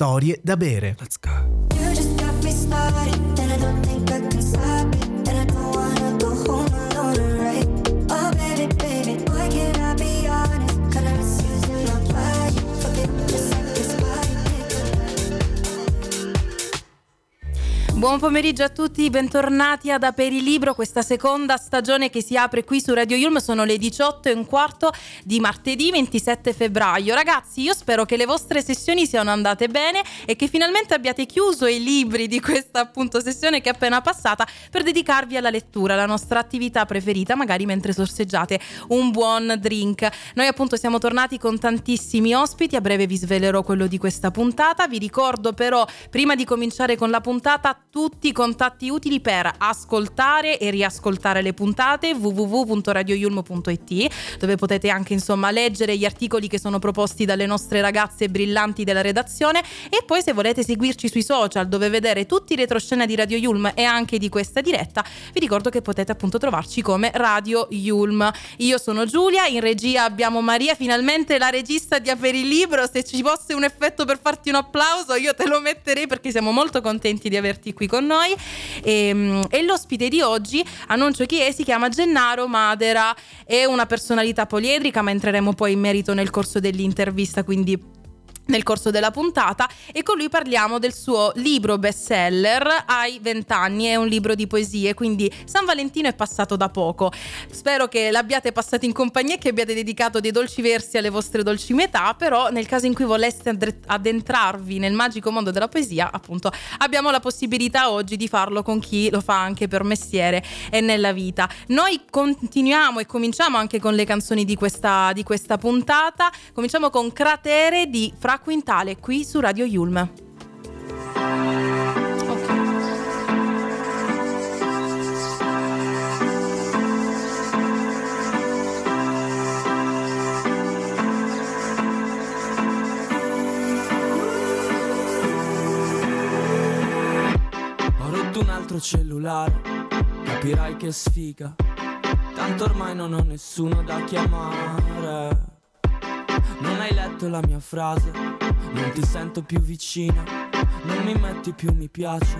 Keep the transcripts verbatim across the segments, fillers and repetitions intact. storie da bere. Let's go. Buon pomeriggio a tutti, bentornati ad Aperilibro, questa seconda stagione che si apre qui su Radio Y O L M. Sono le diciotto e un quarto di martedì ventisette febbraio. Ragazzi, io spero che le vostre sessioni siano andate bene e che finalmente abbiate chiuso i libri di questa appunto sessione che è appena passata per dedicarvi alla lettura, la nostra attività preferita, magari mentre sorseggiate un buon drink. Noi appunto siamo tornati con tantissimi ospiti, a breve vi svelerò quello di questa puntata. Vi ricordo però, prima di cominciare con la puntata, tutti i contatti utili per ascoltare e riascoltare le puntate: w w w punto radio yulm punto i t, dove potete anche insomma leggere gli articoli che sono proposti dalle nostre ragazze brillanti della redazione, e poi se volete seguirci sui social, dove vedere tutti i retroscena di Radio Y O L M e anche di questa diretta, vi ricordo che potete appunto trovarci come Radio Y O L M. Io sono Giulia, in regia abbiamo Maria, finalmente la regista di Aperilibro. Se ci fosse un effetto per farti un applauso io te lo metterei, perché siamo molto contenti di averti qui qui con noi. E, e l'ospite di oggi, annuncio chi è, si chiama Gennaro Madera, è una personalità poliedrica, ma entreremo poi in merito nel corso dell'intervista, quindi nel corso della puntata. E con lui parliamo del suo libro bestseller Ai vent'anni, è un libro di poesie, quindi San Valentino è passato da poco. Spero che l'abbiate passato in compagnia e che abbiate dedicato dei dolci versi alle vostre dolci metà, però nel caso in cui voleste addentrarvi nel magico mondo della poesia, appunto abbiamo la possibilità oggi di farlo con chi lo fa anche per mestiere e nella vita. Noi continuiamo e cominciamo anche con le canzoni di questa, di questa puntata. Cominciamo con Cratere di fra Quintale, qui su Radio Y O L M. Ho rotto un altro cellulare, capirai che sfiga, tanto ormai non ho nessuno da chiamare. Non hai letto la mia frase, non ti sento più vicina, non mi metti più mi piace,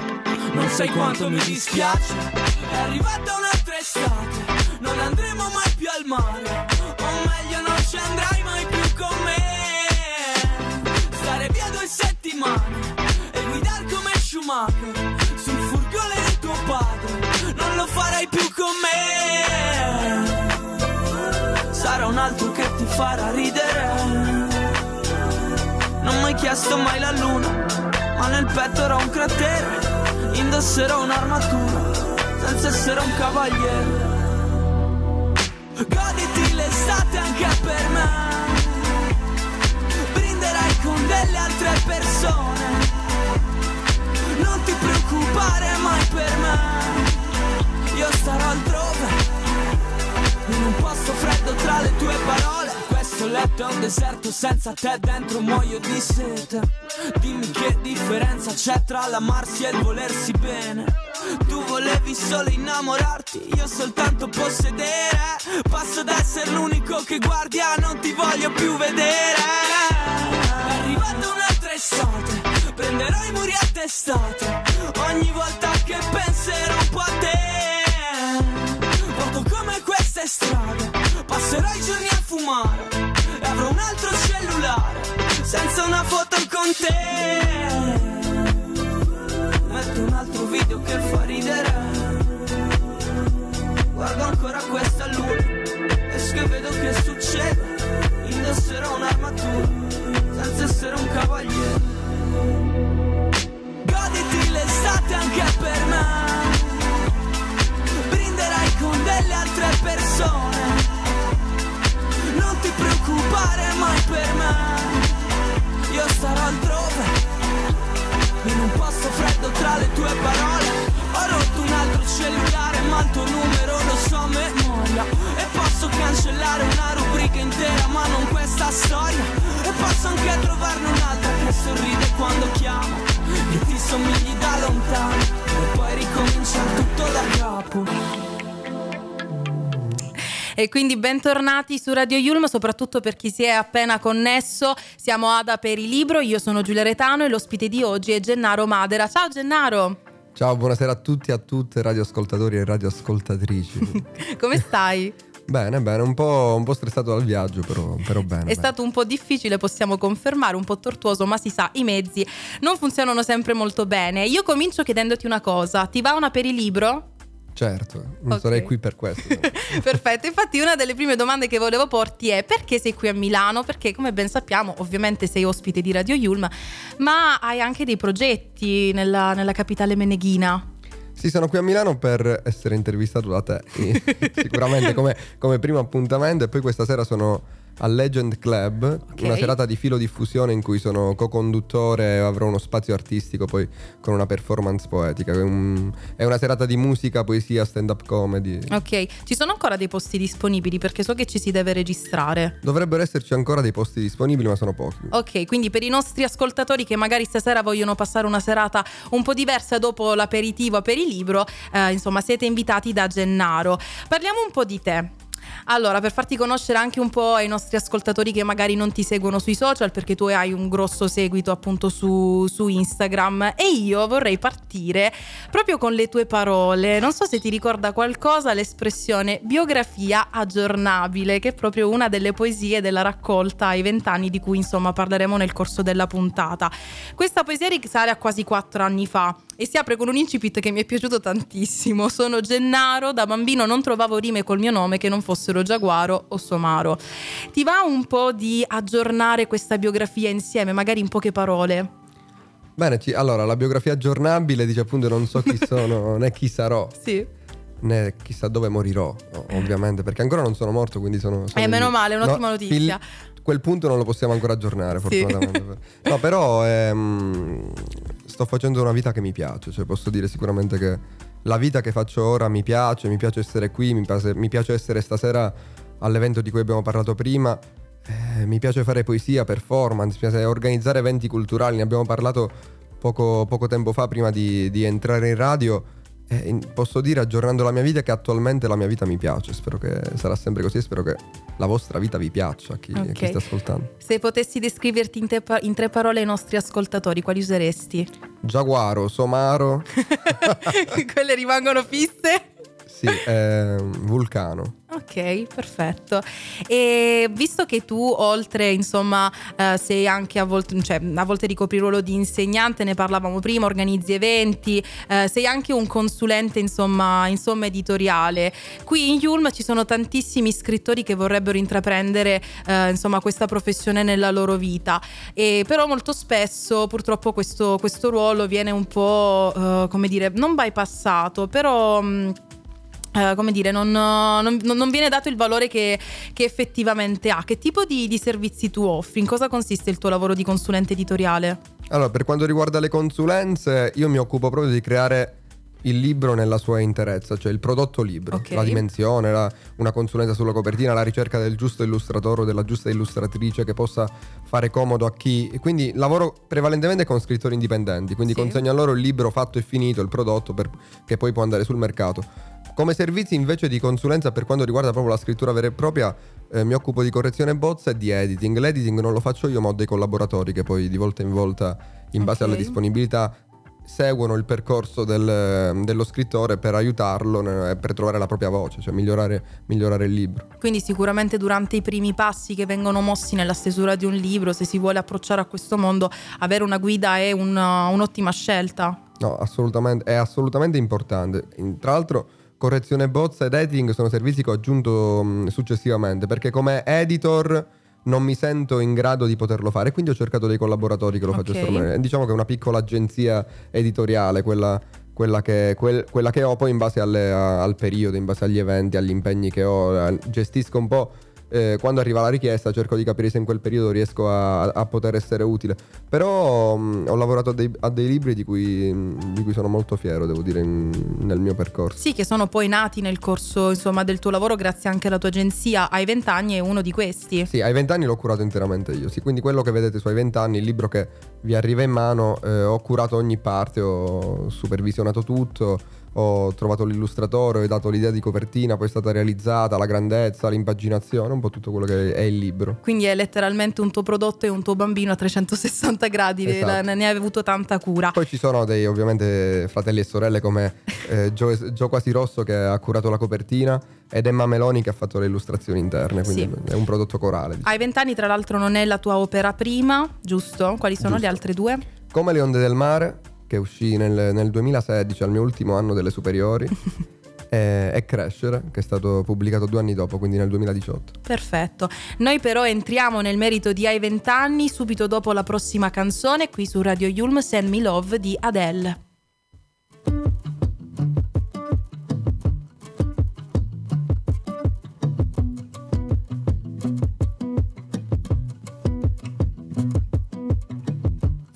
non sai quanto mi dispiace. È arrivata un'altra estate, non andremo mai più al mare, o meglio non ci andrai mai più con me. Stare via due settimane e guidar come Schumacher sul furgone di tuo padre, non lo farai più con me. Sarà un altro che ti farà ridere. Non m'hai chiesto mai la luna, ma nel petto era un cratere. Indosserò un'armatura senza essere un cavaliere. Goditi l'estate anche per me, brinderai con delle altre persone. Non ti preoccupare mai per me, io starò altrove, in un posto freddo tra le tue parole. Questo letto è un deserto, senza te dentro muoio di sete. Dimmi che differenza c'è tra l'amarsi e il volersi bene. Tu volevi solo innamorarti, io soltanto possedere. Passo ad essere l'unico che guardia, non ti voglio più vedere. È arrivata un'altra estate, prenderò i muri a testate ogni volta che penserò un po' a te. Come queste strade passerò i giorni a fumare e avrò un altro cellulare senza una foto con te. Metto un altro video che fa ridere, guardo ancora questa luna, esco e vedo che succede. Indosserò un'armatura senza essere un cavaliere. Goditi l'estate anche per me, con delle altre persone, non ti preoccupare mai per me, io sarò altrove, in un posto freddo tra le tue parole. Ho rotto un altro cellulare, ma il tuo numero lo so a memoria, e posso cancellare una rubrica intera ma non questa storia. E posso anche trovarne un'altra che sorride quando chiamo, che ti somigli da lontano, e poi ricominciare tutto da capo. E quindi bentornati su Radio Y O L M, soprattutto per chi si è appena connesso. Siamo ad Aperilibro, io sono Giulia Retano e l'ospite di oggi è Gennaro Madera. Ciao Gennaro! Ciao, buonasera a tutti e a tutte, radioascoltatori e radioascoltatrici. Come stai? Bene, bene, un po', un po' stressato dal viaggio, però, però bene. È bene. Stato un po' difficile, possiamo confermare, un po' tortuoso, ma si sa, i mezzi non funzionano sempre molto bene. Io comincio chiedendoti una cosa, ti va una per il libro? Certo, non okay. Sarei qui per questo. Perfetto, infatti una delle prime domande che volevo porti è: perché sei qui a Milano? Perché, come ben sappiamo, ovviamente sei ospite di Radio Y O L M, ma hai anche dei progetti nella, nella capitale meneghina. Sì, sono qui a Milano per essere intervistato da te, sicuramente come, come primo appuntamento, e poi questa sera sono al Legend Club, okay. Una serata di filodiffusione in cui sono co-conduttore e avrò uno spazio artistico poi con una performance poetica. È, un, è una serata di musica, poesia, stand-up comedy. Ok, ci sono ancora dei posti disponibili? Perché so che ci si deve registrare. Dovrebbero esserci ancora dei posti disponibili, ma sono pochi. Ok, quindi per i nostri ascoltatori che magari stasera vogliono passare una serata un po' diversa dopo l'aperitivo Aperilibro, eh, insomma siete invitati da Gennaro. Parliamo un po' di te. Allora, per farti conoscere anche un po' ai nostri ascoltatori che magari non ti seguono sui social, perché tu hai un grosso seguito appunto su, su Instagram, e io vorrei partire proprio con le tue parole. Non so se ti ricorda qualcosa l'espressione biografia aggiornabile, che è proprio una delle poesie della raccolta Ai vent'anni, di cui insomma parleremo nel corso della puntata. Questa poesia risale a quasi quattro anni fa e si apre con un incipit che mi è piaciuto tantissimo. Sono Gennaro, da bambino non trovavo rime col mio nome che non fossero giaguaro o somaro. Ti va un po' di aggiornare questa biografia insieme, magari in poche parole? Bene, ci, allora, la biografia aggiornabile dice appunto non so chi sono né chi sarò. Sì. Né chissà dove morirò, ovviamente, perché ancora non sono morto, quindi sono... sono eh, meno lì. Male, è un'ottima no, notizia. Fil- quel punto non lo possiamo ancora aggiornare, fortunatamente. Sì. No, però... Ehm, sto facendo una vita che mi piace, cioè posso dire sicuramente che la vita che faccio ora mi piace, mi piace essere qui, mi piace, mi piace essere stasera all'evento di cui abbiamo parlato prima, eh, mi piace fare poesia, performance, mi piace organizzare eventi culturali, ne abbiamo parlato poco, poco tempo fa prima di, di entrare in radio. Eh, posso dire, aggiornando la mia vita, che attualmente la mia vita mi piace. Spero che sarà sempre così, spero che la vostra vita vi piaccia, a chi, okay. a chi sta ascoltando. Se potessi descriverti in, te, in tre parole ai nostri ascoltatori, quali useresti? Giaguaro, somaro. Quelle rimangono fisse? Sì, eh, vulcano. Ok, perfetto. E visto che tu oltre insomma eh, sei anche a volte, cioè a volte ricopri il ruolo di insegnante, ne parlavamo prima, organizzi eventi, eh, sei anche un consulente insomma, insomma editoriale. Qui in Y O L M ci sono tantissimi scrittori che vorrebbero intraprendere eh, insomma questa professione nella loro vita, e però molto spesso purtroppo questo, questo ruolo viene un po' eh, come dire, non bypassato, però mh, Uh, come dire, non, non, non viene dato il valore che, che effettivamente ha. Che tipo di, di servizi tu offri? In cosa consiste il tuo lavoro di consulente editoriale? Allora, per quanto riguarda le consulenze, io mi occupo proprio di creare il libro nella sua interezza, cioè il prodotto libro, okay. La dimensione, la, una consulenza sulla copertina, la ricerca del giusto illustratore o della giusta illustratrice che possa fare comodo a chi. Quindi lavoro prevalentemente con scrittori indipendenti, quindi sì. Consegno a loro il libro fatto e finito, il prodotto per, che poi può andare sul mercato. Come servizi invece di consulenza, per quanto riguarda proprio la scrittura vera e propria, eh, mi occupo di correzione bozza e di editing. L'editing non lo faccio io, ma ho dei collaboratori che poi di volta in volta, in base okay. alla disponibilità, seguono il percorso del, dello scrittore per aiutarlo e per trovare la propria voce, cioè migliorare, migliorare il libro. Quindi sicuramente durante i primi passi che vengono mossi nella stesura di un libro, se si vuole approcciare a questo mondo, avere una guida è una, un'ottima scelta. No, assolutamente, è assolutamente importante. In, tra l'altro, correzione bozza ed editing sono servizi che ho aggiunto mh, successivamente, perché come editor non mi sento in grado di poterlo fare, quindi ho cercato dei collaboratori che lo okay. facessero me. Diciamo che è una piccola agenzia editoriale quella, quella, che, quel, quella che ho, poi in base alle, a, al periodo, in base agli eventi, agli impegni che ho, gestisco un po'. Eh, quando arriva la richiesta cerco di capire se in quel periodo riesco a, a poter essere utile. Però mh, ho lavorato a dei, a dei libri di cui, mh, di cui sono molto fiero, devo dire, in, nel mio percorso. Sì, che sono poi nati nel corso insomma del tuo lavoro, grazie anche alla tua agenzia. Ai vent'anni è uno di questi. Sì, Ai vent'anni l'ho curato interamente io, sì, quindi quello che vedete su Ai vent'anni, il libro che vi arriva in mano, eh, ho curato ogni parte, ho supervisionato tutto, ho trovato l'illustratore, ho dato l'idea di copertina, poi è stata realizzata, la grandezza, l'impaginazione, un po' tutto quello che è il libro. Quindi è letteralmente un tuo prodotto e un tuo bambino a trecentosessanta gradi, esatto. la, ne hai avuto tanta cura. Poi ci sono dei, ovviamente, fratelli e sorelle come eh, Gio, Gio Quasi Rosso, che ha curato la copertina, ed Emma Meloni, che ha fatto le illustrazioni interne, quindi sì. È un prodotto corale. Diciamo. Ai vent'anni, tra l'altro, non è la tua opera prima, giusto? Quali sono giusto. Le altre due? Come le Onde del Mare, che uscì nel, nel duemilasedici, al mio ultimo anno delle superiori, e, e Crescere, che è stato pubblicato due anni dopo, quindi nel duemiladiciotto. Perfetto. Noi però entriamo nel merito di Ai vent'anni subito dopo la prossima canzone, qui su Radio YOLM, Send Me Love di Adele.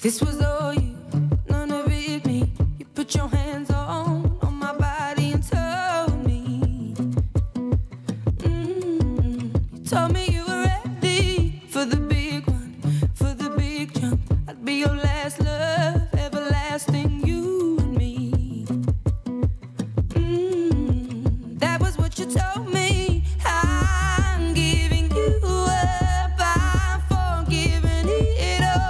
This was all you, none of it me. You put your hands on, on my body and told me mm, you told me you were ready for the big one, for the big jump. I'd be your last love, everlasting you and me mm, that was what you told me. I'm giving you up, I'm forgiving it all.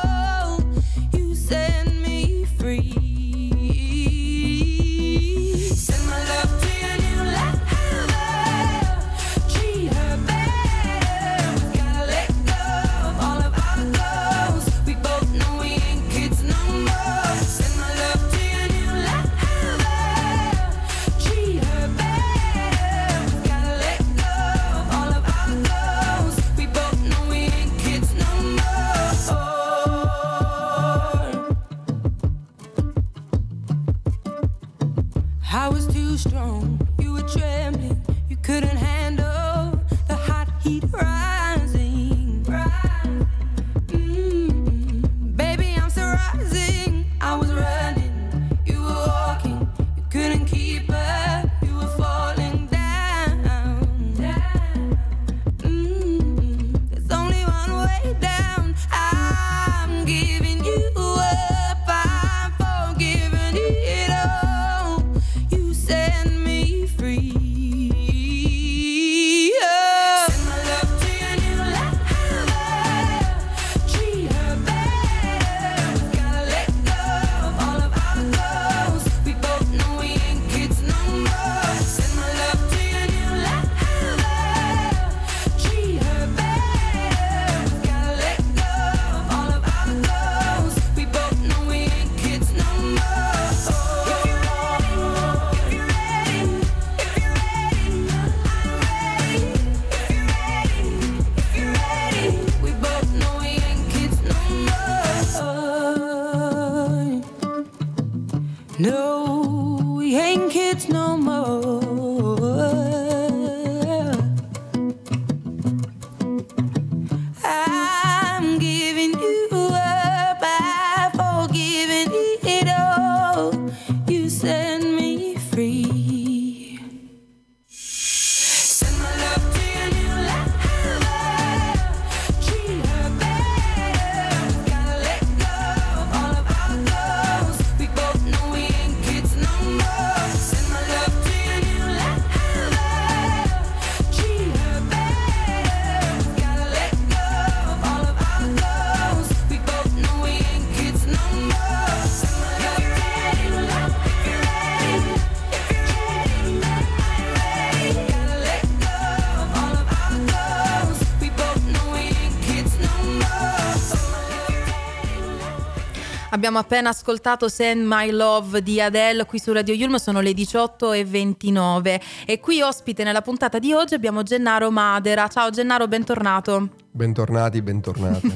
Abbiamo appena ascoltato Send My Love di Adele qui su Radio YOLM, sono le diciotto e ventinove e qui ospite nella puntata di oggi abbiamo Gennaro Madera. Ciao Gennaro, bentornato. Bentornati, bentornate.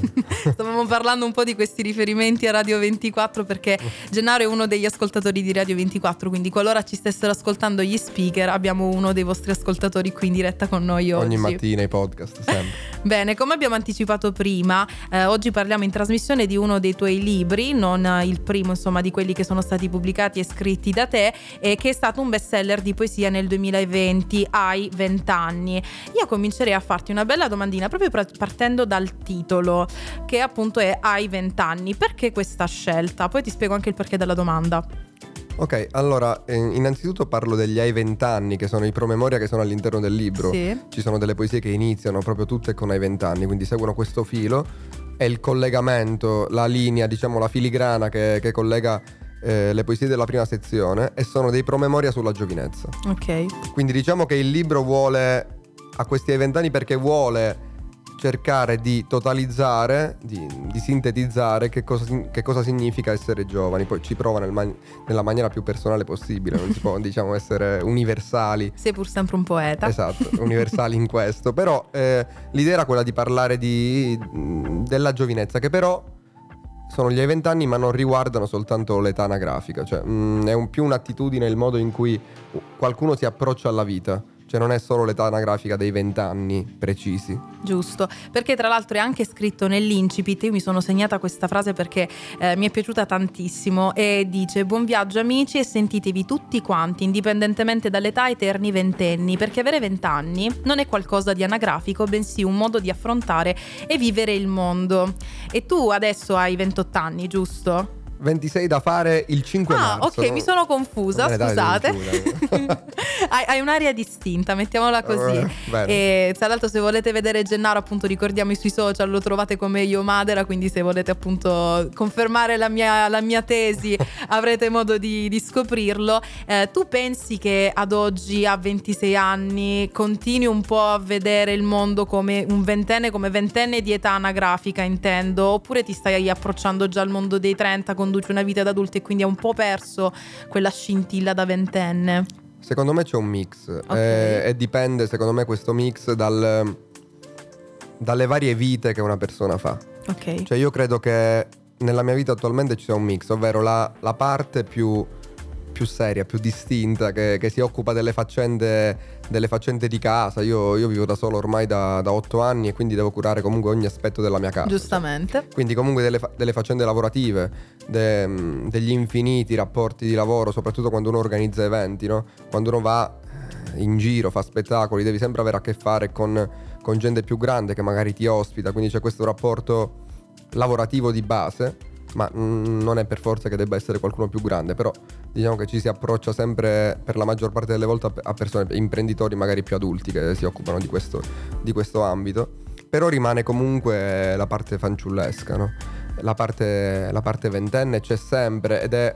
Stavamo parlando un po' di questi riferimenti a Radio ventiquattro perché Gennaro è uno degli ascoltatori di Radio ventiquattro, quindi qualora ci stessero ascoltando gli speaker abbiamo uno dei vostri ascoltatori qui in diretta con noi oggi. Ogni mattina i podcast, sempre. Bene, come abbiamo anticipato prima, eh, oggi parliamo in trasmissione di uno dei tuoi libri, non il primo insomma di quelli che sono stati pubblicati e scritti da te, e che è stato un best seller di poesia nel duemilaventi, Ai vent'anni. Io comincerei a farti una bella domandina proprio partendo dal titolo, che appunto è Ai vent'anni. Perché questa scelta? Poi ti spiego anche il perché della domanda. Ok, allora innanzitutto parlo degli Ai vent'anni, che sono i promemoria che sono all'interno del libro. Sì. Ci sono delle poesie che iniziano proprio tutte con Ai vent'anni, quindi seguono questo filo. È il collegamento, la linea, diciamo la filigrana che, che collega eh, le poesie della prima sezione, e sono dei promemoria sulla giovinezza. Ok. Quindi diciamo che il libro vuole a questi Ai vent'anni perché vuole cercare di totalizzare, di, di sintetizzare che cosa, che cosa significa essere giovani. Poi ci prova nel man- nella maniera più personale possibile, non si può diciamo essere universali. Sei pur sempre un poeta. Esatto, universali in questo. Però eh, l'idea era quella di parlare di, della giovinezza, che però sono gli ai vent'anni, ma non riguardano soltanto l'età anagrafica. Cioè mh, è un, più un'attitudine, il modo in cui qualcuno si approccia alla vita. Cioè non è solo l'età anagrafica dei vent'anni precisi. Giusto, perché tra l'altro è anche scritto nell'incipit. Io mi sono segnata questa frase perché eh, mi è piaciuta tantissimo. E dice: buon viaggio amici e sentitevi tutti quanti, indipendentemente dall'età, eterni ventenni. Perché avere vent'anni non è qualcosa di anagrafico, bensì un modo di affrontare e vivere il mondo. E tu adesso hai ventotto anni, giusto? ventisei da fare il cinque marzo. Ah, ok, non... mi sono confusa, bene, scusate. hai, hai un'aria distinta, mettiamola così. Uh, e tra l'altro, se volete vedere Gennaro, appunto, ricordiamo i suoi social, lo trovate come Io Madera, quindi se volete appunto confermare la mia, la mia tesi avrete modo di, di scoprirlo. Eh, tu pensi che ad oggi, a ventisei anni, continui un po' a vedere il mondo come un ventenne, come ventenne di età anagrafica intendo, oppure ti stai approcciando già al mondo dei trenta, con conduce una vita da adulto e quindi ha un po' perso quella scintilla da ventenne? Secondo me c'è un mix. Okay. eh, e dipende, secondo me, questo mix dal, dalle varie vite che una persona fa. Ok. Cioè io credo che nella mia vita attualmente ci sia un mix, ovvero la, la parte più, più seria, più distinta, che, che si occupa delle faccende delle faccende di casa. Io, io vivo da solo ormai da, da otto anni e quindi devo curare comunque ogni aspetto della mia casa. Giustamente. Cioè, quindi comunque delle, delle faccende lavorative, de, degli infiniti rapporti di lavoro, soprattutto quando uno organizza eventi, no? Quando uno va in giro, fa spettacoli, devi sempre avere a che fare con, con gente più grande che magari ti ospita, quindi c'è questo rapporto lavorativo di base. Ma mh, non è per forza che debba essere qualcuno più grande, però diciamo che ci si approccia sempre, per la maggior parte delle volte, a persone, imprenditori magari più adulti, che si occupano di questo, di questo ambito. Però rimane comunque la parte fanciullesca, no? La parte, la parte ventenne c'è sempre ed è,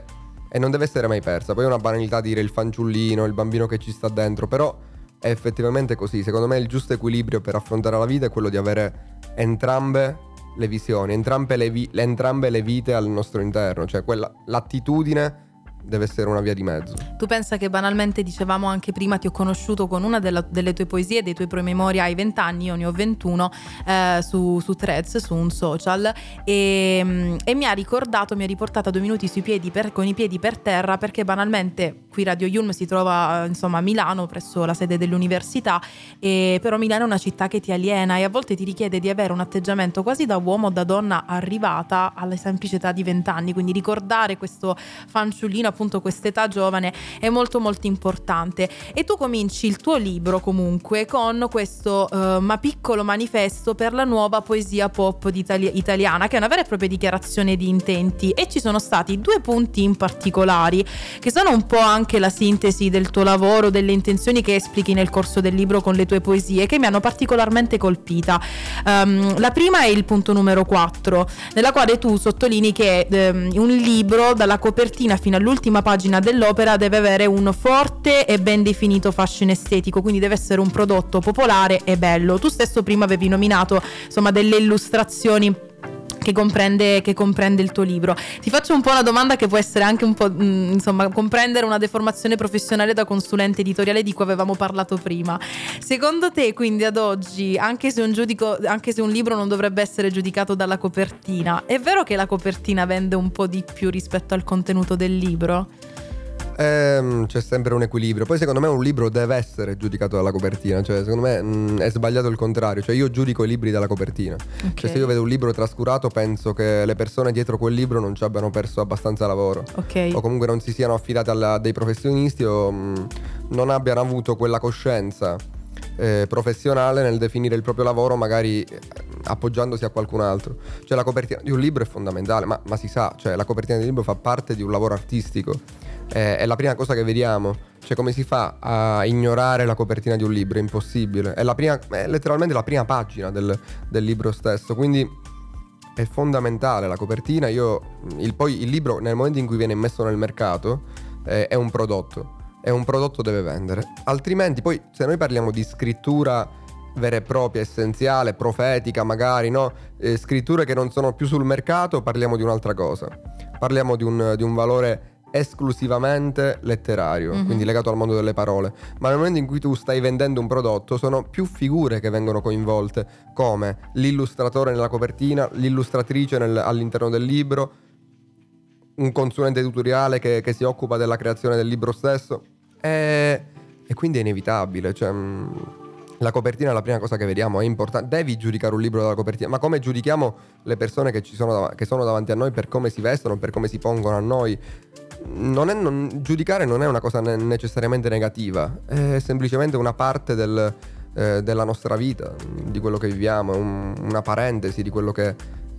e non deve essere mai persa. Poi è una banalità dire il fanciullino, il bambino che ci sta dentro, però è effettivamente così. Secondo me il giusto equilibrio per affrontare la vita è quello di avere entrambe le visioni, entrambe le, vi- entrambe le vite al nostro interno. Cioè quella, l'attitudine deve essere una via di mezzo. Tu pensa che banalmente, dicevamo anche prima, ti ho conosciuto con una della, delle tue poesie, dei tuoi promemoria ai vent'anni, io ne ho ventuno, eh, su, su Threads, su un social, e, e mi ha ricordato, mi ha riportata due minuti sui piedi per, con i piedi per terra, perché banalmente qui Radio Y O L M si trova insomma a Milano, presso la sede dell'università, e però Milano è una città che ti aliena e a volte ti richiede di avere un atteggiamento quasi da uomo o da donna arrivata alla semplice età di vent'anni, quindi ricordare questo fanciullino, appunto quest'età giovane, è molto molto importante. E tu cominci il tuo libro comunque con questo eh, ma piccolo manifesto per la nuova poesia pop d'itali- italiana, che è una vera e propria dichiarazione di intenti, e ci sono stati due punti in particolari che sono un po' anche la sintesi del tuo lavoro, delle intenzioni che esplichi nel corso del libro con le tue poesie, che mi hanno particolarmente colpita. Um, la prima è il punto numero quattro, nella quale tu sottolinei che um, un libro, dalla copertina fino all'ultimo l'ultima pagina dell'opera, deve avere un forte e ben definito fascino estetico, quindi deve essere un prodotto popolare e bello. Tu stesso prima avevi nominato insomma delle illustrazioni Che comprende, che comprende il tuo libro. Ti faccio un po' una domanda che può essere anche un po' mh, insomma comprendere una deformazione professionale da consulente editoriale di cui avevamo parlato prima. Secondo te quindi ad oggi, anche se un giudico, anche se un libro non dovrebbe essere giudicato dalla copertina, è vero che la copertina vende un po' di più rispetto al contenuto del libro? Ehm, c'è sempre un equilibrio. Poi secondo me un libro deve essere giudicato dalla copertina. Cioè secondo me mh, è sbagliato il contrario. Cioè io giudico i libri dalla copertina. Okay. Cioè se io vedo un libro trascurato, penso che le persone dietro quel libro non ci abbiano perso abbastanza lavoro. Okay. O comunque non si siano affidate a dei professionisti, o mh, non abbiano avuto quella coscienza eh, professionale nel definire il proprio lavoro, magari appoggiandosi a qualcun altro. Cioè la copertina di un libro è fondamentale, ma, ma si sa, cioè la copertina di un libro fa parte di un lavoro artistico. eh, è la prima cosa che vediamo. Cioè, come si fa a ignorare la copertina di un libro? È impossibile. È la prima, è letteralmente la prima pagina del, del libro stesso. Quindi è fondamentale la copertina. Io il, poi il libro, nel momento in cui viene messo nel mercato, eh, è un prodotto. È un prodotto, deve vendere. Altrimenti, poi, se noi parliamo di scrittura vera e propria, essenziale, profetica, magari, no? Eh, scritture che non sono più sul mercato, parliamo di un'altra cosa. Parliamo di un, di un valore esclusivamente letterario, mm-hmm. quindi legato al mondo delle parole. Ma nel momento in cui tu stai vendendo un prodotto, sono più figure che vengono coinvolte, come l'illustratore nella copertina, l'illustratrice nel, all'interno del libro, un consulente editoriale che, che si occupa della creazione del libro stesso, e, e quindi è inevitabile. Cioè, mh, la copertina è la prima cosa che vediamo, è importante. Devi giudicare un libro dalla copertina, ma come giudichiamo le persone che ci sono dav- che sono davanti a noi per come si vestono, per come si pongono a noi? Non è, non, giudicare non è una cosa ne- necessariamente negativa, è semplicemente una parte del, eh, della nostra vita, di quello che viviamo, è un, una parentesi di quello che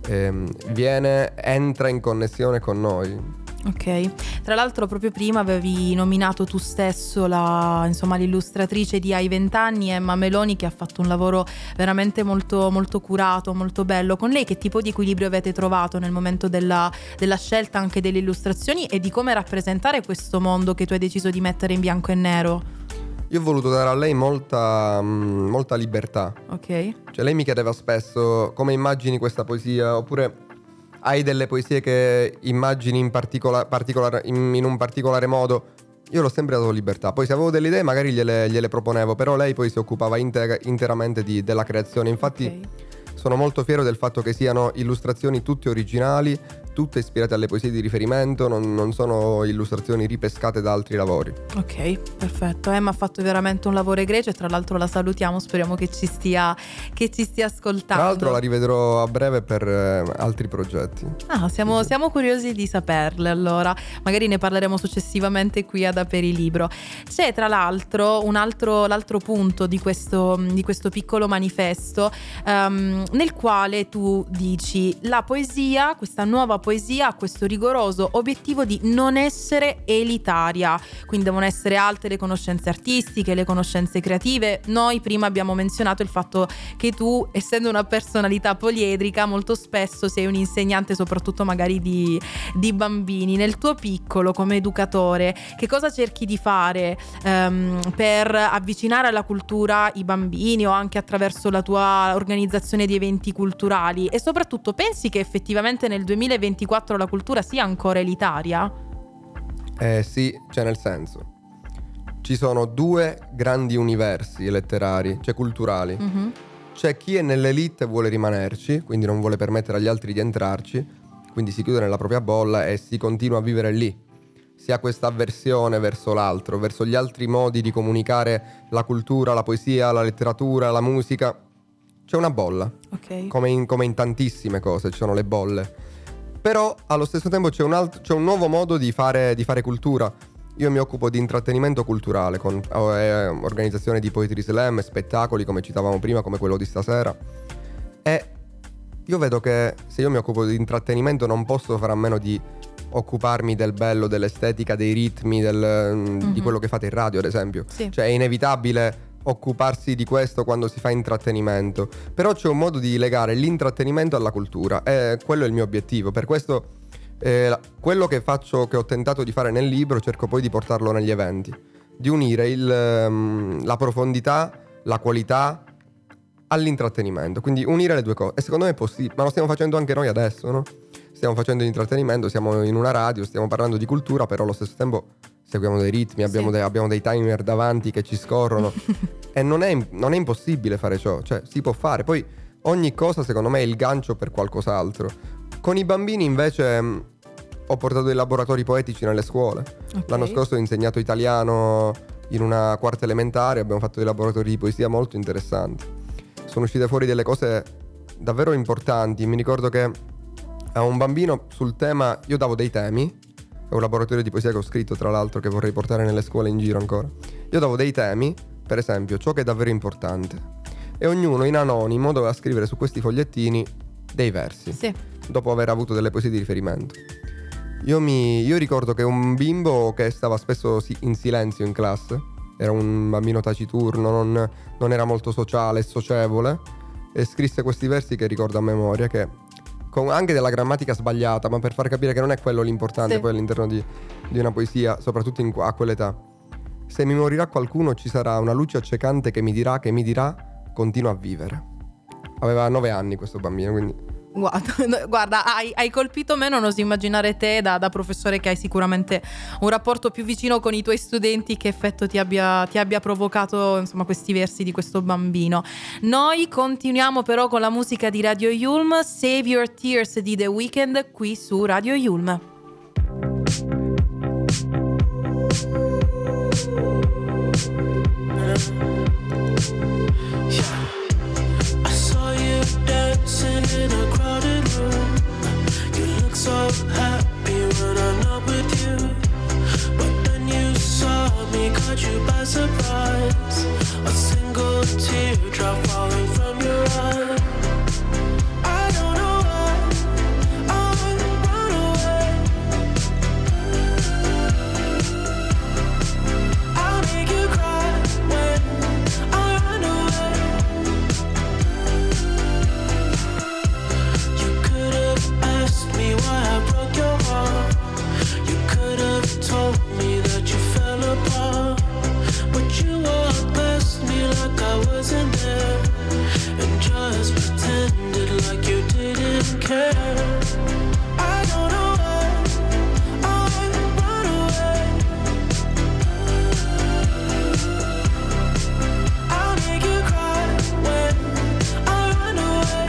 eh, viene, entra in connessione con noi. Ok, tra l'altro proprio prima avevi nominato tu stesso la, insomma, l'illustratrice di Ai vent'anni, Emma Meloni, che ha fatto un lavoro veramente molto, molto curato, molto bello. Con lei che tipo di equilibrio avete trovato nel momento della, della scelta anche delle illustrazioni e di come rappresentare questo mondo che tu hai deciso di mettere in bianco e nero? Io ho voluto dare a lei molta, molta libertà. Ok. Cioè, lei mi chiedeva spesso come immagini questa poesia, oppure... hai delle poesie che immagini in, particola, particolar, in, in un particolare modo. Io l'ho sempre dato libertà. Poi se avevo delle idee magari gliele, gliele proponevo, però lei poi si occupava inter, interamente di, della creazione. Infatti okay. sono molto fiero del fatto che siano illustrazioni tutte originali, tutte ispirate alle poesie di riferimento, non, non sono illustrazioni ripescate da altri lavori. Ok, perfetto. Emma ha fatto veramente un lavoro egregio e tra l'altro la salutiamo, speriamo che ci stia, che ci stia ascoltando. Tra l'altro la rivedrò a breve per eh, altri progetti. Ah, siamo, sì. siamo curiosi di saperle, allora magari ne parleremo successivamente qui ad Aperilibro. C'è tra l'altro un altro, l'altro punto di questo, di questo piccolo manifesto um, nel quale tu dici: la poesia, questa nuova poesia, ha questo rigoroso obiettivo di non essere elitaria, quindi devono essere alte le conoscenze artistiche, le conoscenze creative. Noi prima abbiamo menzionato il fatto che tu, essendo una personalità poliedrica, molto spesso sei un insegnante soprattutto magari di, di bambini. Nel tuo piccolo, come educatore, che cosa cerchi di fare um, per avvicinare alla cultura i bambini, o anche attraverso la tua organizzazione di eventi culturali? E soprattutto, pensi che effettivamente nel duemilaventi la cultura sia ancora elitaria? Eh sì, cioè nel senso, ci sono due grandi universi letterari, cioè culturali. Mm-hmm. C'è chi è nell'elite e vuole rimanerci, quindi non vuole permettere agli altri di entrarci, quindi si chiude nella propria bolla e si continua a vivere lì. Si ha questa avversione verso l'altro, verso gli altri modi di comunicare la cultura, la poesia, la letteratura, la musica. C'è una bolla, okay. come, in, come in tantissime cose ci sono le bolle. Però allo stesso tempo c'è un, altro, c'è un nuovo modo di fare, di fare cultura. Io mi occupo di intrattenimento culturale, con eh, organizzazione di poetry slam, spettacoli come citavamo prima, come quello di stasera. E io vedo che se io mi occupo di intrattenimento non posso fare a meno di occuparmi del bello, dell'estetica, dei ritmi, del, mm-hmm. di quello che fate in radio ad esempio. Sì. Cioè è inevitabile occuparsi di questo quando si fa intrattenimento, però c'è un modo di legare l'intrattenimento alla cultura, e quello è il mio obiettivo. Per questo eh, quello che faccio, che ho tentato di fare nel libro, cerco poi di portarlo negli eventi, di unire il, um, la profondità, la qualità all'intrattenimento, quindi unire le due cose. E secondo me è possibile, ma lo stiamo facendo anche noi adesso, no? Stiamo facendo l'intrattenimento, siamo in una radio, stiamo parlando di cultura, però allo stesso tempo seguiamo dei ritmi, abbiamo, sì. dei, abbiamo dei timer davanti che ci scorrono e non è, non è impossibile fare ciò, cioè si può fare. Poi ogni cosa secondo me è il gancio per qualcos'altro. Con i bambini invece mh, ho portato dei laboratori poetici nelle scuole. Okay. L'anno scorso ho insegnato italiano in una quarta elementare, abbiamo fatto dei laboratori di poesia molto interessanti, sono uscite fuori delle cose davvero importanti. Mi ricordo che a un bambino sul tema, io davo dei temi, è un laboratorio di poesia che ho scritto tra l'altro, che vorrei portare nelle scuole in giro ancora. Io davo dei temi, per esempio ciò che è davvero importante, e ognuno in anonimo doveva scrivere su questi fogliettini dei versi, sì. dopo aver avuto delle poesie di riferimento. Io, mi, io ricordo che un bimbo che stava spesso in silenzio in classe, era un bambino taciturno, non, non era molto sociale, socievole, e scrisse questi versi che ricordo a memoria, che con anche della grammatica sbagliata, ma per far capire che non è quello l'importante, sì, poi all'interno di, di una poesia, soprattutto in, a quell'età. Se mi morirà qualcuno ci sarà una luce accecante che mi dirà, che mi dirà, continua a vivere. Aveva nove anni questo bambino, quindi... Guarda, guarda hai, hai colpito me, non oso immaginare te da, da professore che hai sicuramente un rapporto più vicino con i tuoi studenti, che effetto ti abbia, ti abbia provocato insomma questi versi di questo bambino. Noi continuiamo però con la musica di Radio Y O L M, Save Your Tears di The Weeknd, qui su Radio Y O L M. Yeah. I saw you dancing in a crowded room. You look so happy when I'm not with you. But then you saw me, caught you by surprise. A single teardrop falling from your eye. I don't know why I wanna run away. I'll make you cry when I run away. Asked me why I broke your heart. You could have told me that you fell apart, but you walked past me like I wasn't there, and just pretended like you didn't care. I don't know why I went and run away. I'll make you cry when I run away.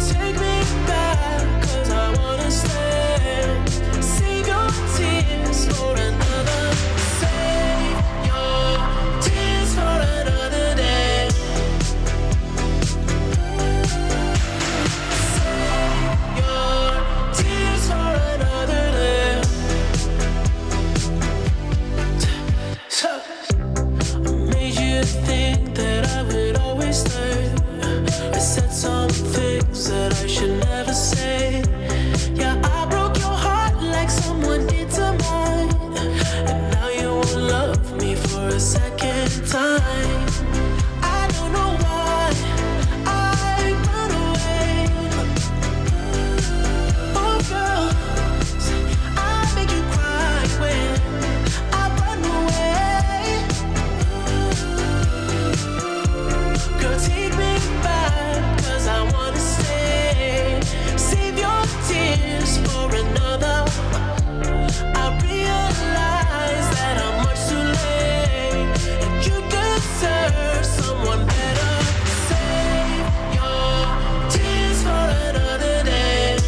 Take me back, 'cause I wanna stay. Save your tears for another. Save your tears for another day. Save your tears for another day. I made you think that I would always stay. I said some things that I should never say. Yeah, I broke your heart like someone did to mine. And now you won't love me for a second time. I don't know why I run away. Oh girl, I make you cry when I run away. Girl, take me. Cause I wanna stay. Save your tears for another. I realize that I'm much too late, and you deserve someone better. Save your tears for another day.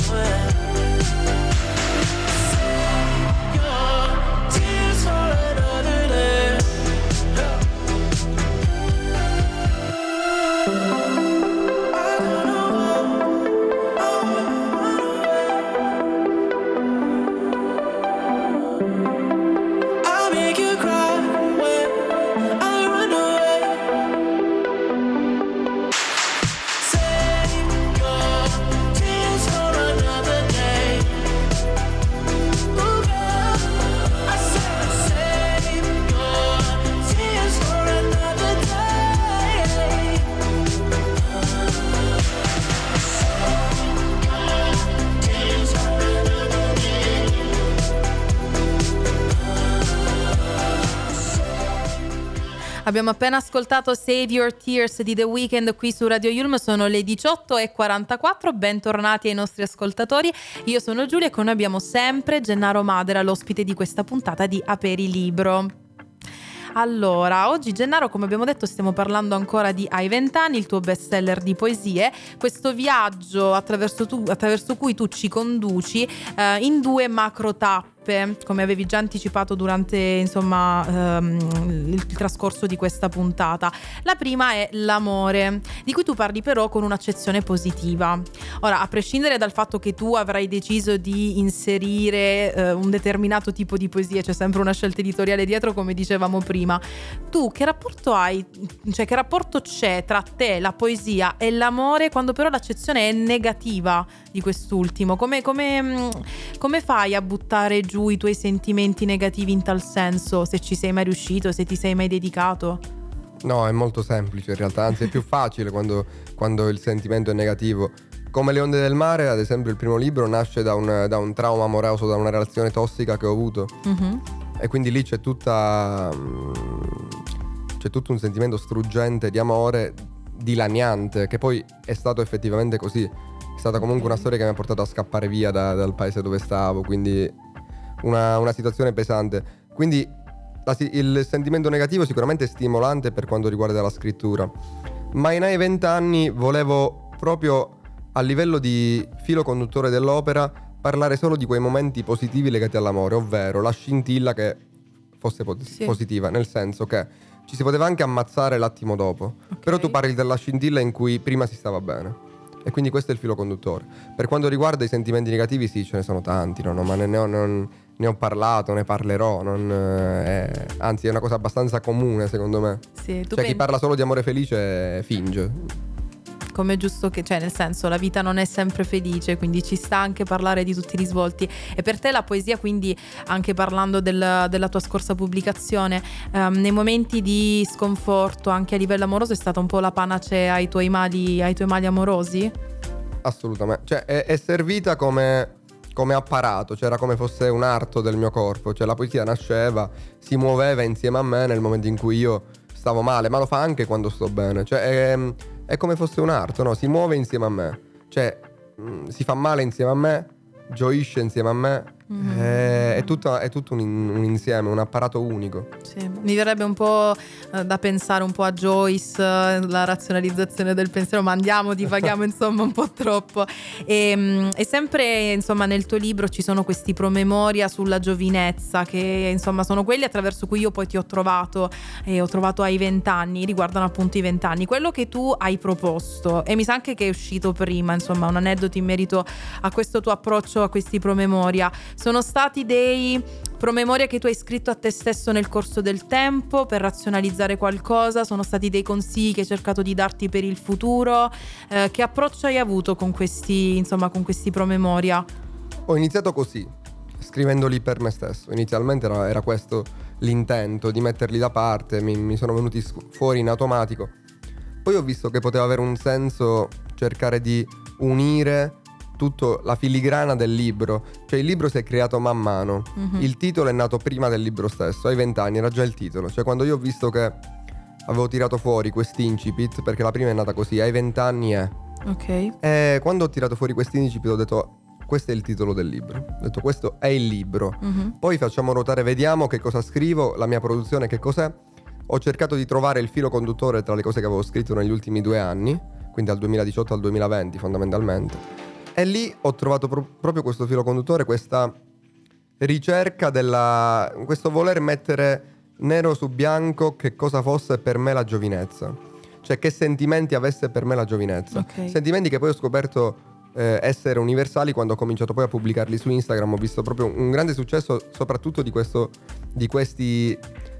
Save your tears for another day. Abbiamo appena ascoltato Save Your Tears di The Weeknd qui su Radio Y O L M. Sono le diciotto e quarantaquattro, bentornati ai nostri ascoltatori. Io sono Giulia e con noi abbiamo sempre Gennaro Madera, l'ospite di questa puntata di Aperilibro. Allora, oggi Gennaro, come abbiamo detto, stiamo parlando ancora di Ai vent'anni, il tuo bestseller di poesie. Questo viaggio attraverso, tu, attraverso cui tu ci conduci eh, in due macro tappe. tappe, come avevi già anticipato durante insomma ehm, il trascorso di questa puntata. La prima è l'amore, di cui tu parli però con un'accezione positiva. Ora, a prescindere dal fatto che tu avrai deciso di inserire eh, un determinato tipo di poesia, c'è sempre una scelta editoriale dietro, come dicevamo prima, tu che rapporto hai, cioè che rapporto c'è tra te, la poesia e l'amore, quando però l'accezione è negativa di quest'ultimo? Come, come, come fai a buttare giù i tuoi sentimenti negativi in tal senso, se ci sei mai riuscito, se ti sei mai dedicato? No, è molto semplice in realtà, anzi è più facile quando, quando il sentimento è negativo. Come le onde del mare, ad esempio, il primo libro nasce da un, da un trauma amoroso, da una relazione tossica che ho avuto, mm-hmm. e quindi lì c'è tutta c'è tutto un sentimento struggente di amore, dilaniante, che poi è stato effettivamente così. È stata comunque una storia che mi ha portato a scappare via da, dal paese dove stavo, quindi una, una situazione pesante. Quindi la, il sentimento negativo sicuramente è stimolante per quanto riguarda la scrittura, ma in Ai vent'anni volevo, proprio a livello di filo conduttore dell'opera, parlare solo di quei momenti positivi legati all'amore, ovvero la scintilla che fosse po- sì. positiva, nel senso che ci si poteva anche ammazzare l'attimo dopo, okay. però tu parli della scintilla in cui prima si stava bene, e quindi questo è il filo conduttore. Per quanto riguarda i sentimenti negativi, sì, ce ne sono tanti, no? No, ma ne ho, non, ne ho parlato, ne parlerò, non, eh, anzi è una cosa abbastanza comune secondo me. Sì, tu cioè pensi... chi parla solo di amore felice finge. Come è giusto che, cioè nel senso, la vita non è sempre felice, quindi ci sta anche parlare di tutti i risvolti. E per te la poesia, quindi, anche parlando del, della tua scorsa pubblicazione, ehm, nei momenti di sconforto anche a livello amoroso, è stata un po' la panacea ai tuoi mali, ai tuoi mali amorosi? Assolutamente, cioè è, è servita come, come apparato, cioè era come fosse un arto del mio corpo, cioè la poesia nasceva, si muoveva insieme a me nel momento in cui io stavo male, ma lo fa anche quando sto bene, cioè è, è come fosse un'arte, no? Si muove insieme a me, cioè mh, si fa male insieme a me, gioisce insieme a me, mm-hmm. è, è tutto, è tutto un, un insieme, un apparato unico. Sì. Mi verrebbe un po' da pensare un po' a Joyce, la razionalizzazione del pensiero, ma andiamo, divaghiamo insomma un po' troppo. E, e sempre insomma nel tuo libro ci sono questi promemoria sulla giovinezza, che insomma sono quelli attraverso cui io poi ti ho trovato e eh, ho trovato ai vent'anni, riguardano appunto i vent'anni, quello che tu hai proposto, e mi sa anche che è uscito prima insomma un aneddoto in merito a questo tuo approccio a questi promemoria. Sono stati dei promemoria che tu hai scritto a te stesso nel corso del tempo per razionalizzare qualcosa? Sono stati dei consigli che hai cercato di darti per il futuro? Eh, che approccio hai avuto con questi, insomma, con questi promemoria? Ho iniziato così, scrivendoli per me stesso. Inizialmente era, era questo l'intento, di metterli da parte, mi, mi sono venuti fuori in automatico. Poi ho visto che poteva avere un senso cercare di unire tutto la filigrana del libro, cioè il libro si è creato man mano, mm-hmm. il titolo è nato prima del libro stesso. Ai vent'anni era già il titolo, cioè quando io ho visto che avevo tirato fuori quest'incipit, perché la prima è nata così, ai vent'anni è, ok, e quando ho tirato fuori quest'incipit ho detto questo è il titolo del libro, ho detto questo è il libro, mm-hmm. poi facciamo ruotare, vediamo che cosa scrivo, la mia produzione che cos'è. Ho cercato di trovare il filo conduttore tra le cose che avevo scritto negli ultimi due anni, quindi dal duemiladiciotto al duemilaventi fondamentalmente. E lì ho trovato pro- proprio questo filo conduttore, questa ricerca della... questo voler mettere nero su bianco che cosa fosse per me la giovinezza. Cioè che sentimenti avesse per me la giovinezza. Okay. Sentimenti che poi ho scoperto eh, essere universali quando ho cominciato poi a pubblicarli su Instagram. Ho visto proprio un grande successo soprattutto di, questo, di questi...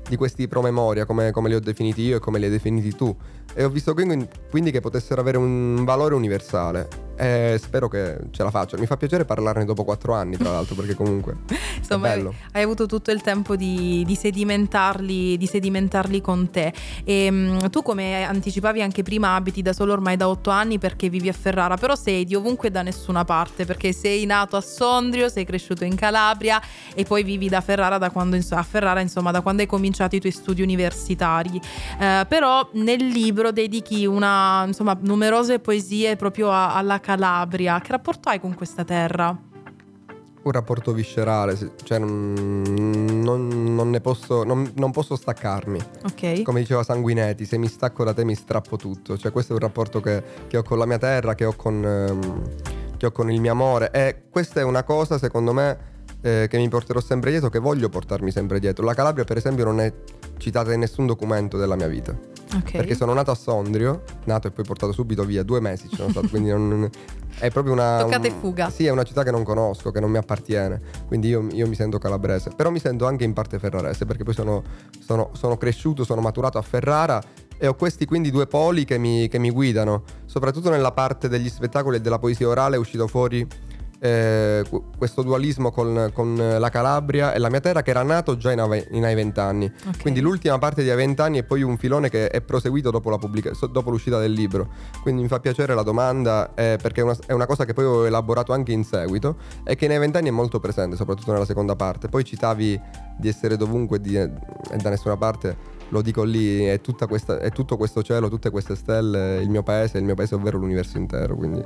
di questi promemoria, come, come li ho definiti io e come li hai definiti tu, e ho visto quindi, quindi che potessero avere un valore universale, e spero che ce la faccia. Mi fa piacere parlarne dopo quattro anni tra l'altro, perché comunque insomma è bello. Hai avuto tutto il tempo di, di sedimentarli di sedimentarli con te. E mh, tu, come anticipavi anche prima, abiti da solo ormai da otto anni perché vivi a Ferrara, però sei di ovunque e da nessuna parte, perché sei nato a Sondrio, sei cresciuto in Calabria e poi vivi da Ferrara da quando a Ferrara insomma da quando hai cominciato i tuoi studi universitari. Eh, però nel libro dedichi una insomma numerose poesie proprio a, alla Calabria. Che rapporto hai con questa terra? Un rapporto viscerale, cioè non, non ne posso non, non posso staccarmi. Ok. Come diceva Sanguinetti, se mi stacco da te mi strappo tutto. Cioè questo è un rapporto che, che ho con la mia terra, che ho con ehm, che ho con il mio amore, e questa è una cosa secondo me eh, che mi porterò sempre dietro, che voglio portarmi sempre dietro. La Calabria, per esempio, non è citata in nessun documento della mia vita. Okay. Perché sono nato a Sondrio, nato e poi portato subito via, due mesi ci sono stato, quindi non, è proprio una... Toccate un, fuga. Sì, è una città che non conosco, che non mi appartiene, quindi io, io mi sento calabrese, però mi sento anche in parte ferrarese, perché poi sono, sono, sono cresciuto, sono maturato a Ferrara e ho questi quindi due poli che mi, che mi guidano, soprattutto nella parte degli spettacoli e della poesia orale è uscito fuori eh, questo dualismo con, con la Calabria e la mia terra, che era nato già in, ave, in Ai vent'anni. Okay. Quindi l'ultima parte di Ai vent'anni e poi un filone che è proseguito dopo, la pubblica, dopo l'uscita del libro, quindi mi fa piacere la domanda eh, perché è una, è una cosa che poi ho elaborato anche in seguito e che in Ai vent'anni è molto presente, soprattutto nella seconda parte. Poi citavi di essere dovunque di, e da nessuna parte. Lo dico lì, è, tutta questa, è tutto questo cielo, tutte queste stelle, il mio paese, il mio paese ovvero l'universo intero, quindi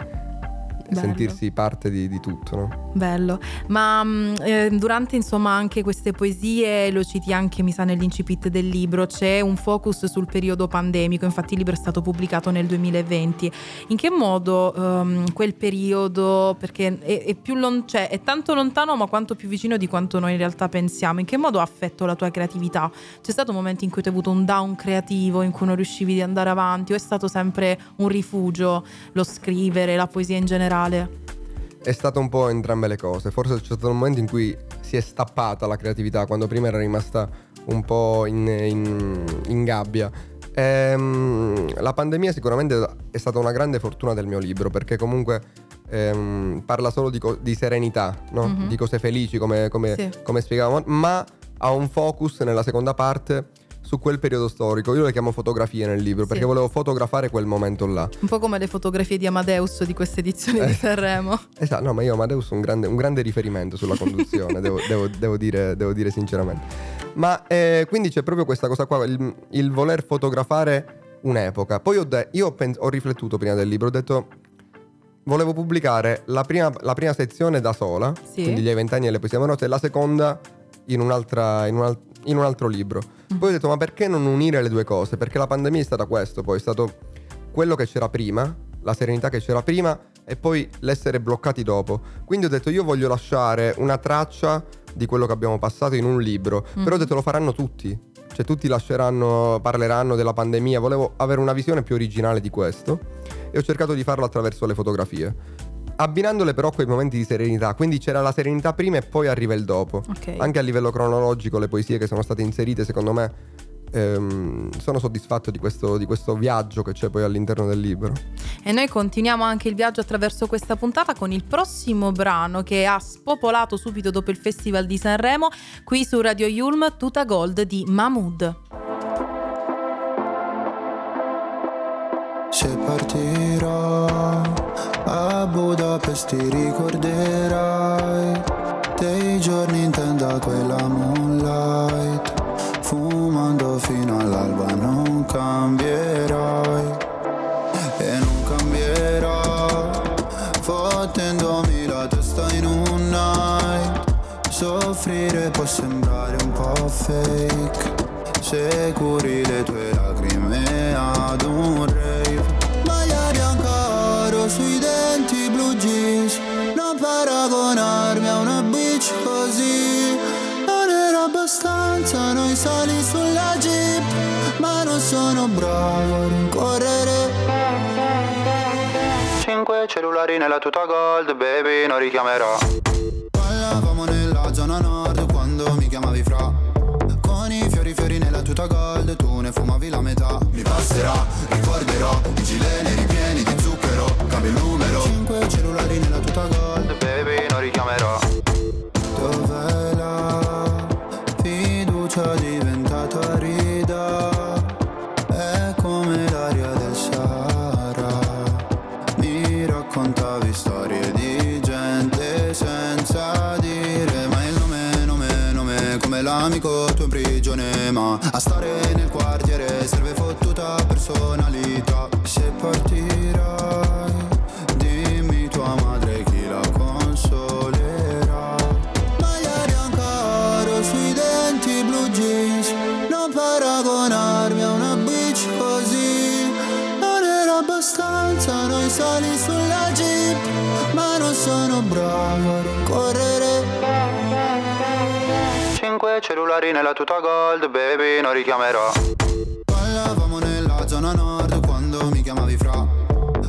bello. Sentirsi parte di, di tutto, no? Bello, ma eh, durante insomma anche queste poesie, lo citi anche mi sa nell'incipit del libro, c'è un focus sul periodo pandemico, infatti il libro è stato pubblicato nel duemilaventi. In che modo um, quel periodo, perché è, è più lon- cioè, è tanto lontano ma quanto più vicino di quanto noi in realtà pensiamo, in che modo ha affetto la tua creatività? C'è stato un momento in cui tu hai avuto un down creativo, in cui non riuscivi ad andare avanti, o è stato sempre un rifugio lo scrivere, la poesia in generale? È stato un po' entrambe le cose. Forse c'è stato un momento in cui si è stappata la creatività, quando prima era rimasta un po' in, in, in gabbia. Ehm, la pandemia sicuramente è stata una grande fortuna del mio libro, perché comunque ehm, parla solo di, co- di serenità, no? Mm-hmm. Di cose felici, come, come, sì. come spiegavamo, ma ha un focus nella seconda parte su quel periodo storico. Io le chiamo fotografie nel libro, sì. Perché volevo fotografare quel momento là. Un po' come le fotografie di Amadeus di questa edizione eh, di Sanremo. Esatto, no, ma io Amadeus un grande, un grande riferimento sulla conduzione, devo, devo, devo, dire, devo dire sinceramente. Ma eh, quindi c'è proprio questa cosa qua, il, il voler fotografare un'epoca. Poi ho de- io ho, pens- ho riflettuto prima del libro, ho detto... Volevo pubblicare la prima, la prima sezione da sola, sì. Quindi gli Ai vent'anni e le poesie amorose, e la seconda in un'altra... In un'alt- in un altro libro. Poi ho detto, ma perché non unire le due cose? Perché la pandemia è stata questo, poi è stato quello che c'era prima, la serenità che c'era prima e poi l'essere bloccati dopo. Quindi ho detto, io voglio lasciare una traccia di quello che abbiamo passato in un libro. Mm. Però ho detto, lo faranno tutti, cioè tutti lasceranno, parleranno della pandemia. Volevo avere una visione più originale di questo e ho cercato di farlo attraverso le fotografie, abbinandole però quei momenti di serenità. Quindi c'era la serenità prima e poi arriva il dopo. Okay. Anche a livello cronologico le poesie che sono state inserite, secondo me ehm, sono soddisfatto di questo, di questo viaggio che c'è poi all'interno del libro. E noi continuiamo anche il viaggio attraverso questa puntata con il prossimo brano che ha spopolato subito dopo il Festival di Sanremo, qui su Radio Y O L M, Tuta Gold di Mahmood. Se partirò a Budapest ti ricorderai dei giorni in tenda, quella moonlight, fumando fino all'alba. Non cambierai e non cambierò, fottendomi la testa in un night. Soffrire può sembrare un po' fake, se curi le tue lacrime ad un rave. Maglia bianca, oro sui denti, non paragonarmi a una bitch così. Non era abbastanza noi sali sulla jeep, ma non sono bravo a rincorrere. Cinque cellulari nella tuta gold, baby non richiamerò. Ballavamo nella zona nord quando mi chiamavi fra, con i fiori fiori nella tuta gold, tu ne fumavi la metà. Mi passerà, ricorderò i gileni ripieni di zucchero, cambio il numero. Cinque cellulari nella tuta gold, baby non richiamerò. Dov'è la fiducia diventata arida? È come l'aria del Sahara. Mi raccontavi storie di gente senza dire mai il nome, nome, nome. Come l'amico tu in prigione, ma a stare nel quartiere serve fottuta personalità. Se partirai, dimmi tua madre chi la consolerà. Maglia bianca, oro sui denti, blue jeans, non paragonarmi a una bitch così. Non era abbastanza noi sali sulla jeep, ma non sono bravo a correre. dollari nella tuta gold, baby, non richiamerò. Ballavamo nella zona nord quando mi chiamavi fra,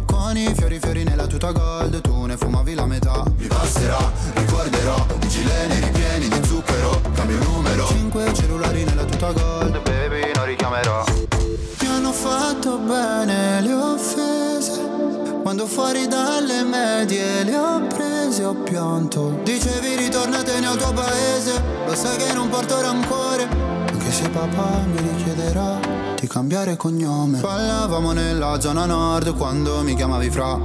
con i fiori fiori nella tuta gold, tu ne fumavi la metà. Mi passerà, ricorderò, i gileni ripieni di zucchero, cambio numero. Cinque cellulari nella tuta gold, baby, non richiamerò. Mi hanno fatto bene le offese, quando fuori dalle medie le ho prese, ho pianto. Dicevi ritornatene al tuo paese, lo sai che non porto rancore, anche se papà mi richiederà di cambiare cognome. Ballavamo nella zona nord quando mi chiamavi fra,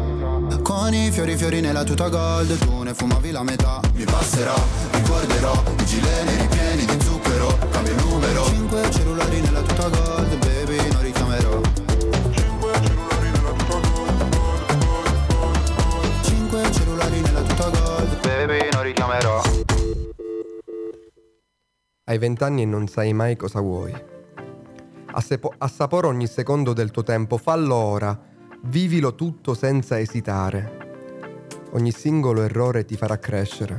con i fiori fiori nella tuta gold, tu ne fumavi la metà. Mi passerà, ricorderò, i gileni ripieni di zucchero, cambio il numero. Cinque cellulari nella tuta gold, baby, non richiamerò. Cellulari nella tuta gold, baby, non richiamerò. Hai vent'anni e non sai mai cosa vuoi. Assepo- assapora ogni secondo del tuo tempo, fallo ora, vivilo tutto senza esitare. Ogni singolo errore ti farà crescere,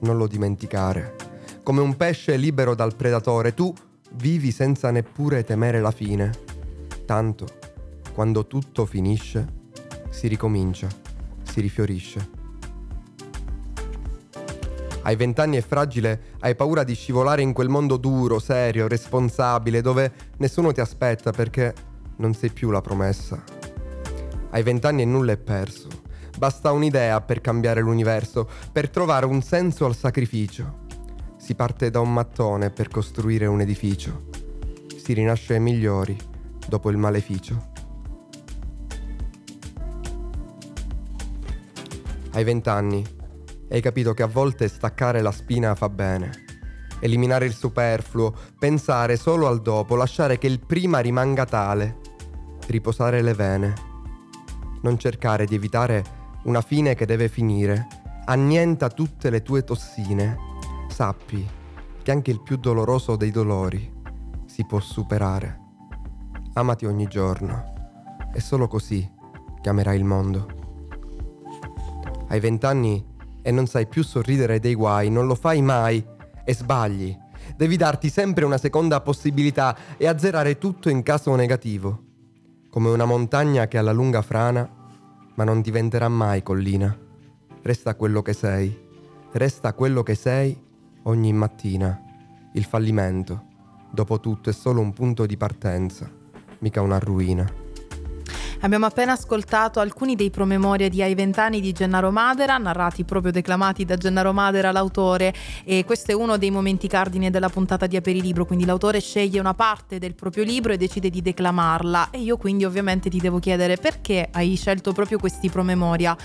non lo dimenticare. Come un pesce libero dal predatore, tu vivi senza neppure temere la fine. Tanto, quando tutto finisce, si ricomincia, si rifiorisce. Hai vent'anni e fragile, hai paura di scivolare in quel mondo duro, serio, responsabile, dove nessuno ti aspetta perché non sei più la promessa. Hai vent'anni e nulla è perso. Basta un'idea per cambiare l'universo, per trovare un senso al sacrificio. Si parte da un mattone per costruire un edificio. Si rinasce ai migliori dopo il maleficio. Hai vent'anni e hai capito che a volte staccare la spina fa bene. Eliminare il superfluo, pensare solo al dopo, lasciare che il prima rimanga tale. Riposare le vene. Non cercare di evitare una fine che deve finire. Annienta tutte le tue tossine. Sappi che anche il più doloroso dei dolori si può superare. Amati ogni giorno. È solo così che amerai il mondo. Hai vent'anni e non sai più sorridere dei guai, non lo fai mai e sbagli. Devi darti sempre una seconda possibilità e azzerare tutto in caso negativo. Come una montagna che alla lunga frana, ma non diventerà mai collina. Resta quello che sei, resta quello che sei ogni mattina. Il fallimento, dopo tutto, è solo un punto di partenza, mica una ruina. Abbiamo appena ascoltato alcuni dei promemoria di Ai vent'anni di Gennaro Madera, narrati proprio declamati da Gennaro Madera, l'autore, e questo è uno dei momenti cardine della puntata di Aperilibro, quindi l'autore sceglie una parte del proprio libro e decide di declamarla, e io quindi ovviamente ti devo chiedere perché hai scelto proprio questi promemoria.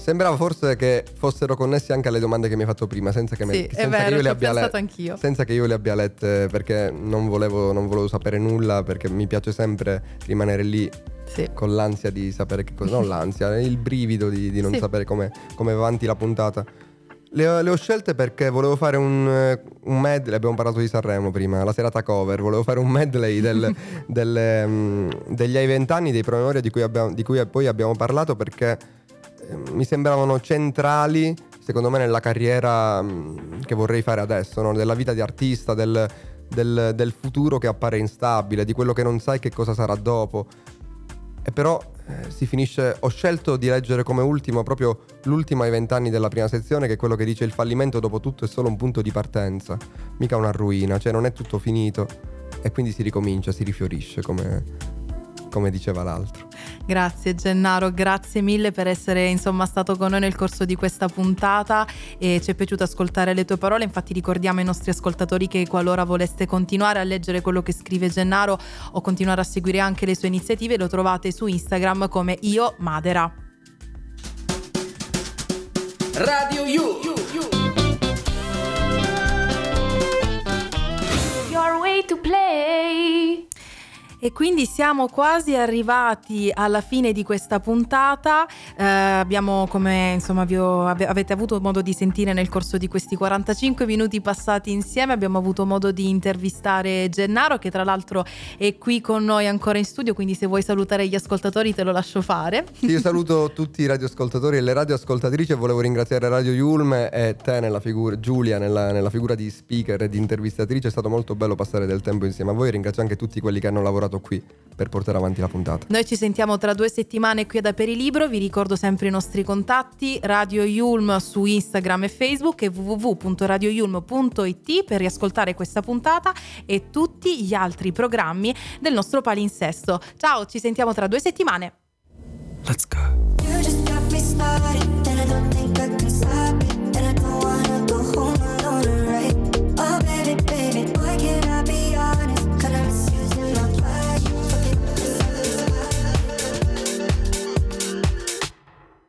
Sembrava forse che fossero connessi anche alle domande che mi hai fatto prima, senza che, me, sì, senza è vero, che io le abbia lette, senza che io le abbia lette, perché non volevo, non volevo sapere nulla, perché mi piace sempre rimanere lì, sì, con l'ansia di sapere che cosa, non l'ansia, il brivido di, di non, sì, sapere come come va avanti la puntata. Le, le ho scelte perché volevo fare un, un medley, abbiamo parlato di Sanremo prima, la serata cover, volevo fare un medley del, del, um, degli ai vent'anni, dei promemoria di cui, abbiamo, di cui poi abbiamo parlato, perché mi sembravano centrali, secondo me, nella carriera che vorrei fare adesso, no? Della vita di artista, del, del, del futuro che appare instabile, di quello che non sai che cosa sarà dopo. E però eh, si finisce. Ho scelto di leggere come ultimo proprio l'ultimo ai vent'anni della prima sezione, che è quello che dice: il fallimento dopo tutto è solo un punto di partenza, mica una ruina, cioè non è tutto finito e quindi si ricomincia, si rifiorisce, come... come diceva l'altro. Grazie Gennaro, grazie mille per essere insomma stato con noi nel corso di questa puntata, e ci è piaciuto ascoltare le tue parole. Infatti ricordiamo ai nostri ascoltatori che qualora voleste continuare a leggere quello che scrive Gennaro o continuare a seguire anche le sue iniziative, lo trovate su Instagram come Io Madera. Radio You, you, you. Your way to play. E quindi siamo quasi arrivati alla fine di questa puntata. Eh, abbiamo, come insomma vi ho, ab- avete avuto modo di sentire nel corso di questi quarantacinque minuti passati insieme, abbiamo avuto modo di intervistare Gennaro, che tra l'altro è qui con noi ancora in studio, quindi se vuoi salutare gli ascoltatori te lo lascio fare. Io saluto tutti i radioascoltatori e le radioascoltatrici e volevo ringraziare Radio Y O L M e te nella figura, Giulia nella, nella figura di speaker e di intervistatrice. È stato molto bello passare del tempo insieme a voi. Ringrazio anche tutti quelli che hanno lavorato qui per portare avanti la puntata. Noi ci sentiamo tra due settimane qui ad Aperilibro. Vi ricordo sempre i nostri contatti: Radio Y O L M su Instagram e Facebook e w w w punto radio y o l m punto i t per riascoltare questa puntata e tutti gli altri programmi del nostro palinsesto. Ciao, ci sentiamo tra due settimane. Let's go.